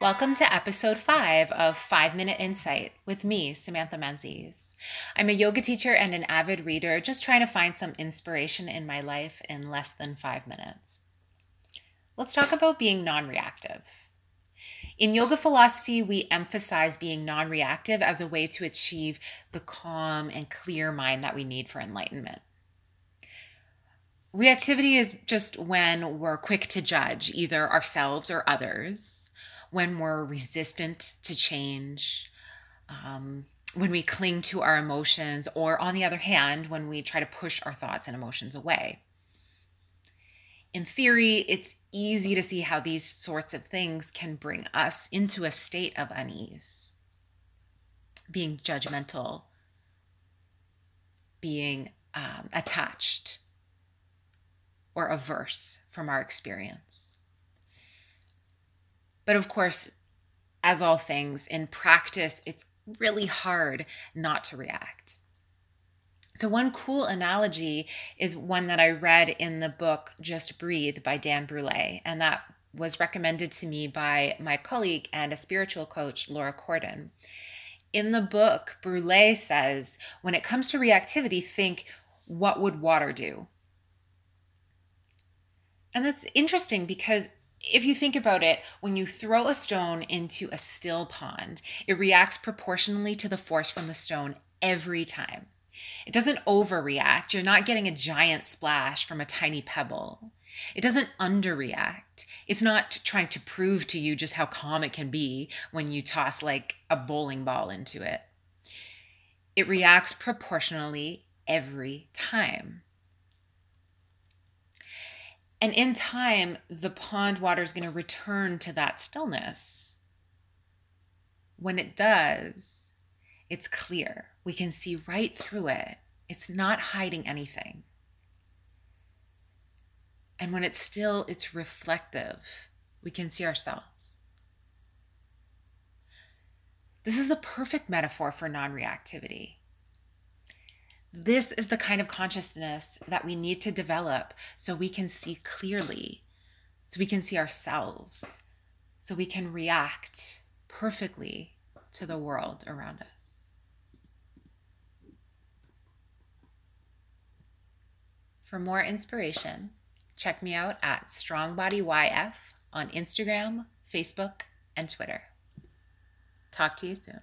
Welcome to episode 5 of 5-Minute Insight with me, Samantha Menzies. I'm a yoga teacher and an avid reader, just trying to find some inspiration in my life in less than 5 minutes. Let's talk about being non-reactive. In yoga philosophy, we emphasize being non-reactive as a way to achieve the calm and clear mind that we need for enlightenment. Reactivity is just when we're quick to judge either ourselves or others, when we're resistant to change, when we cling to our emotions, or on the other hand, when we try to push our thoughts and emotions away. In theory, it's easy to see how these sorts of things can bring us into a state of unease. Being judgmental, being attached, or averse from our experience. But of course, as all things in practice, it's really hard not to react. So one cool analogy is one that I read in the book Just Breathe by Dan Brule, and that was recommended to me by my colleague and a spiritual coach, Laura Corden. In the book, Brule says, when it comes to reactivity, think, what would water do? And that's interesting because if you think about it, when you throw a stone into a still pond, it reacts proportionally to the force from the stone every time. It doesn't overreact. You're not getting a giant splash from a tiny pebble. It doesn't underreact. It's not trying to prove to you just how calm it can be when you toss like a bowling ball into it. It reacts proportionally every time. And in time, the pond water is going to return to that stillness. When it does, it's clear. We can see right through it. It's not hiding anything. And when it's still, it's reflective. We can see ourselves. This is the perfect metaphor for non-reactivity. This is the kind of consciousness that we need to develop so we can see clearly, so we can see ourselves, so we can react perfectly to the world around us. For more inspiration, check me out at StrongbodyYF on Instagram, Facebook, and Twitter. Talk to you soon.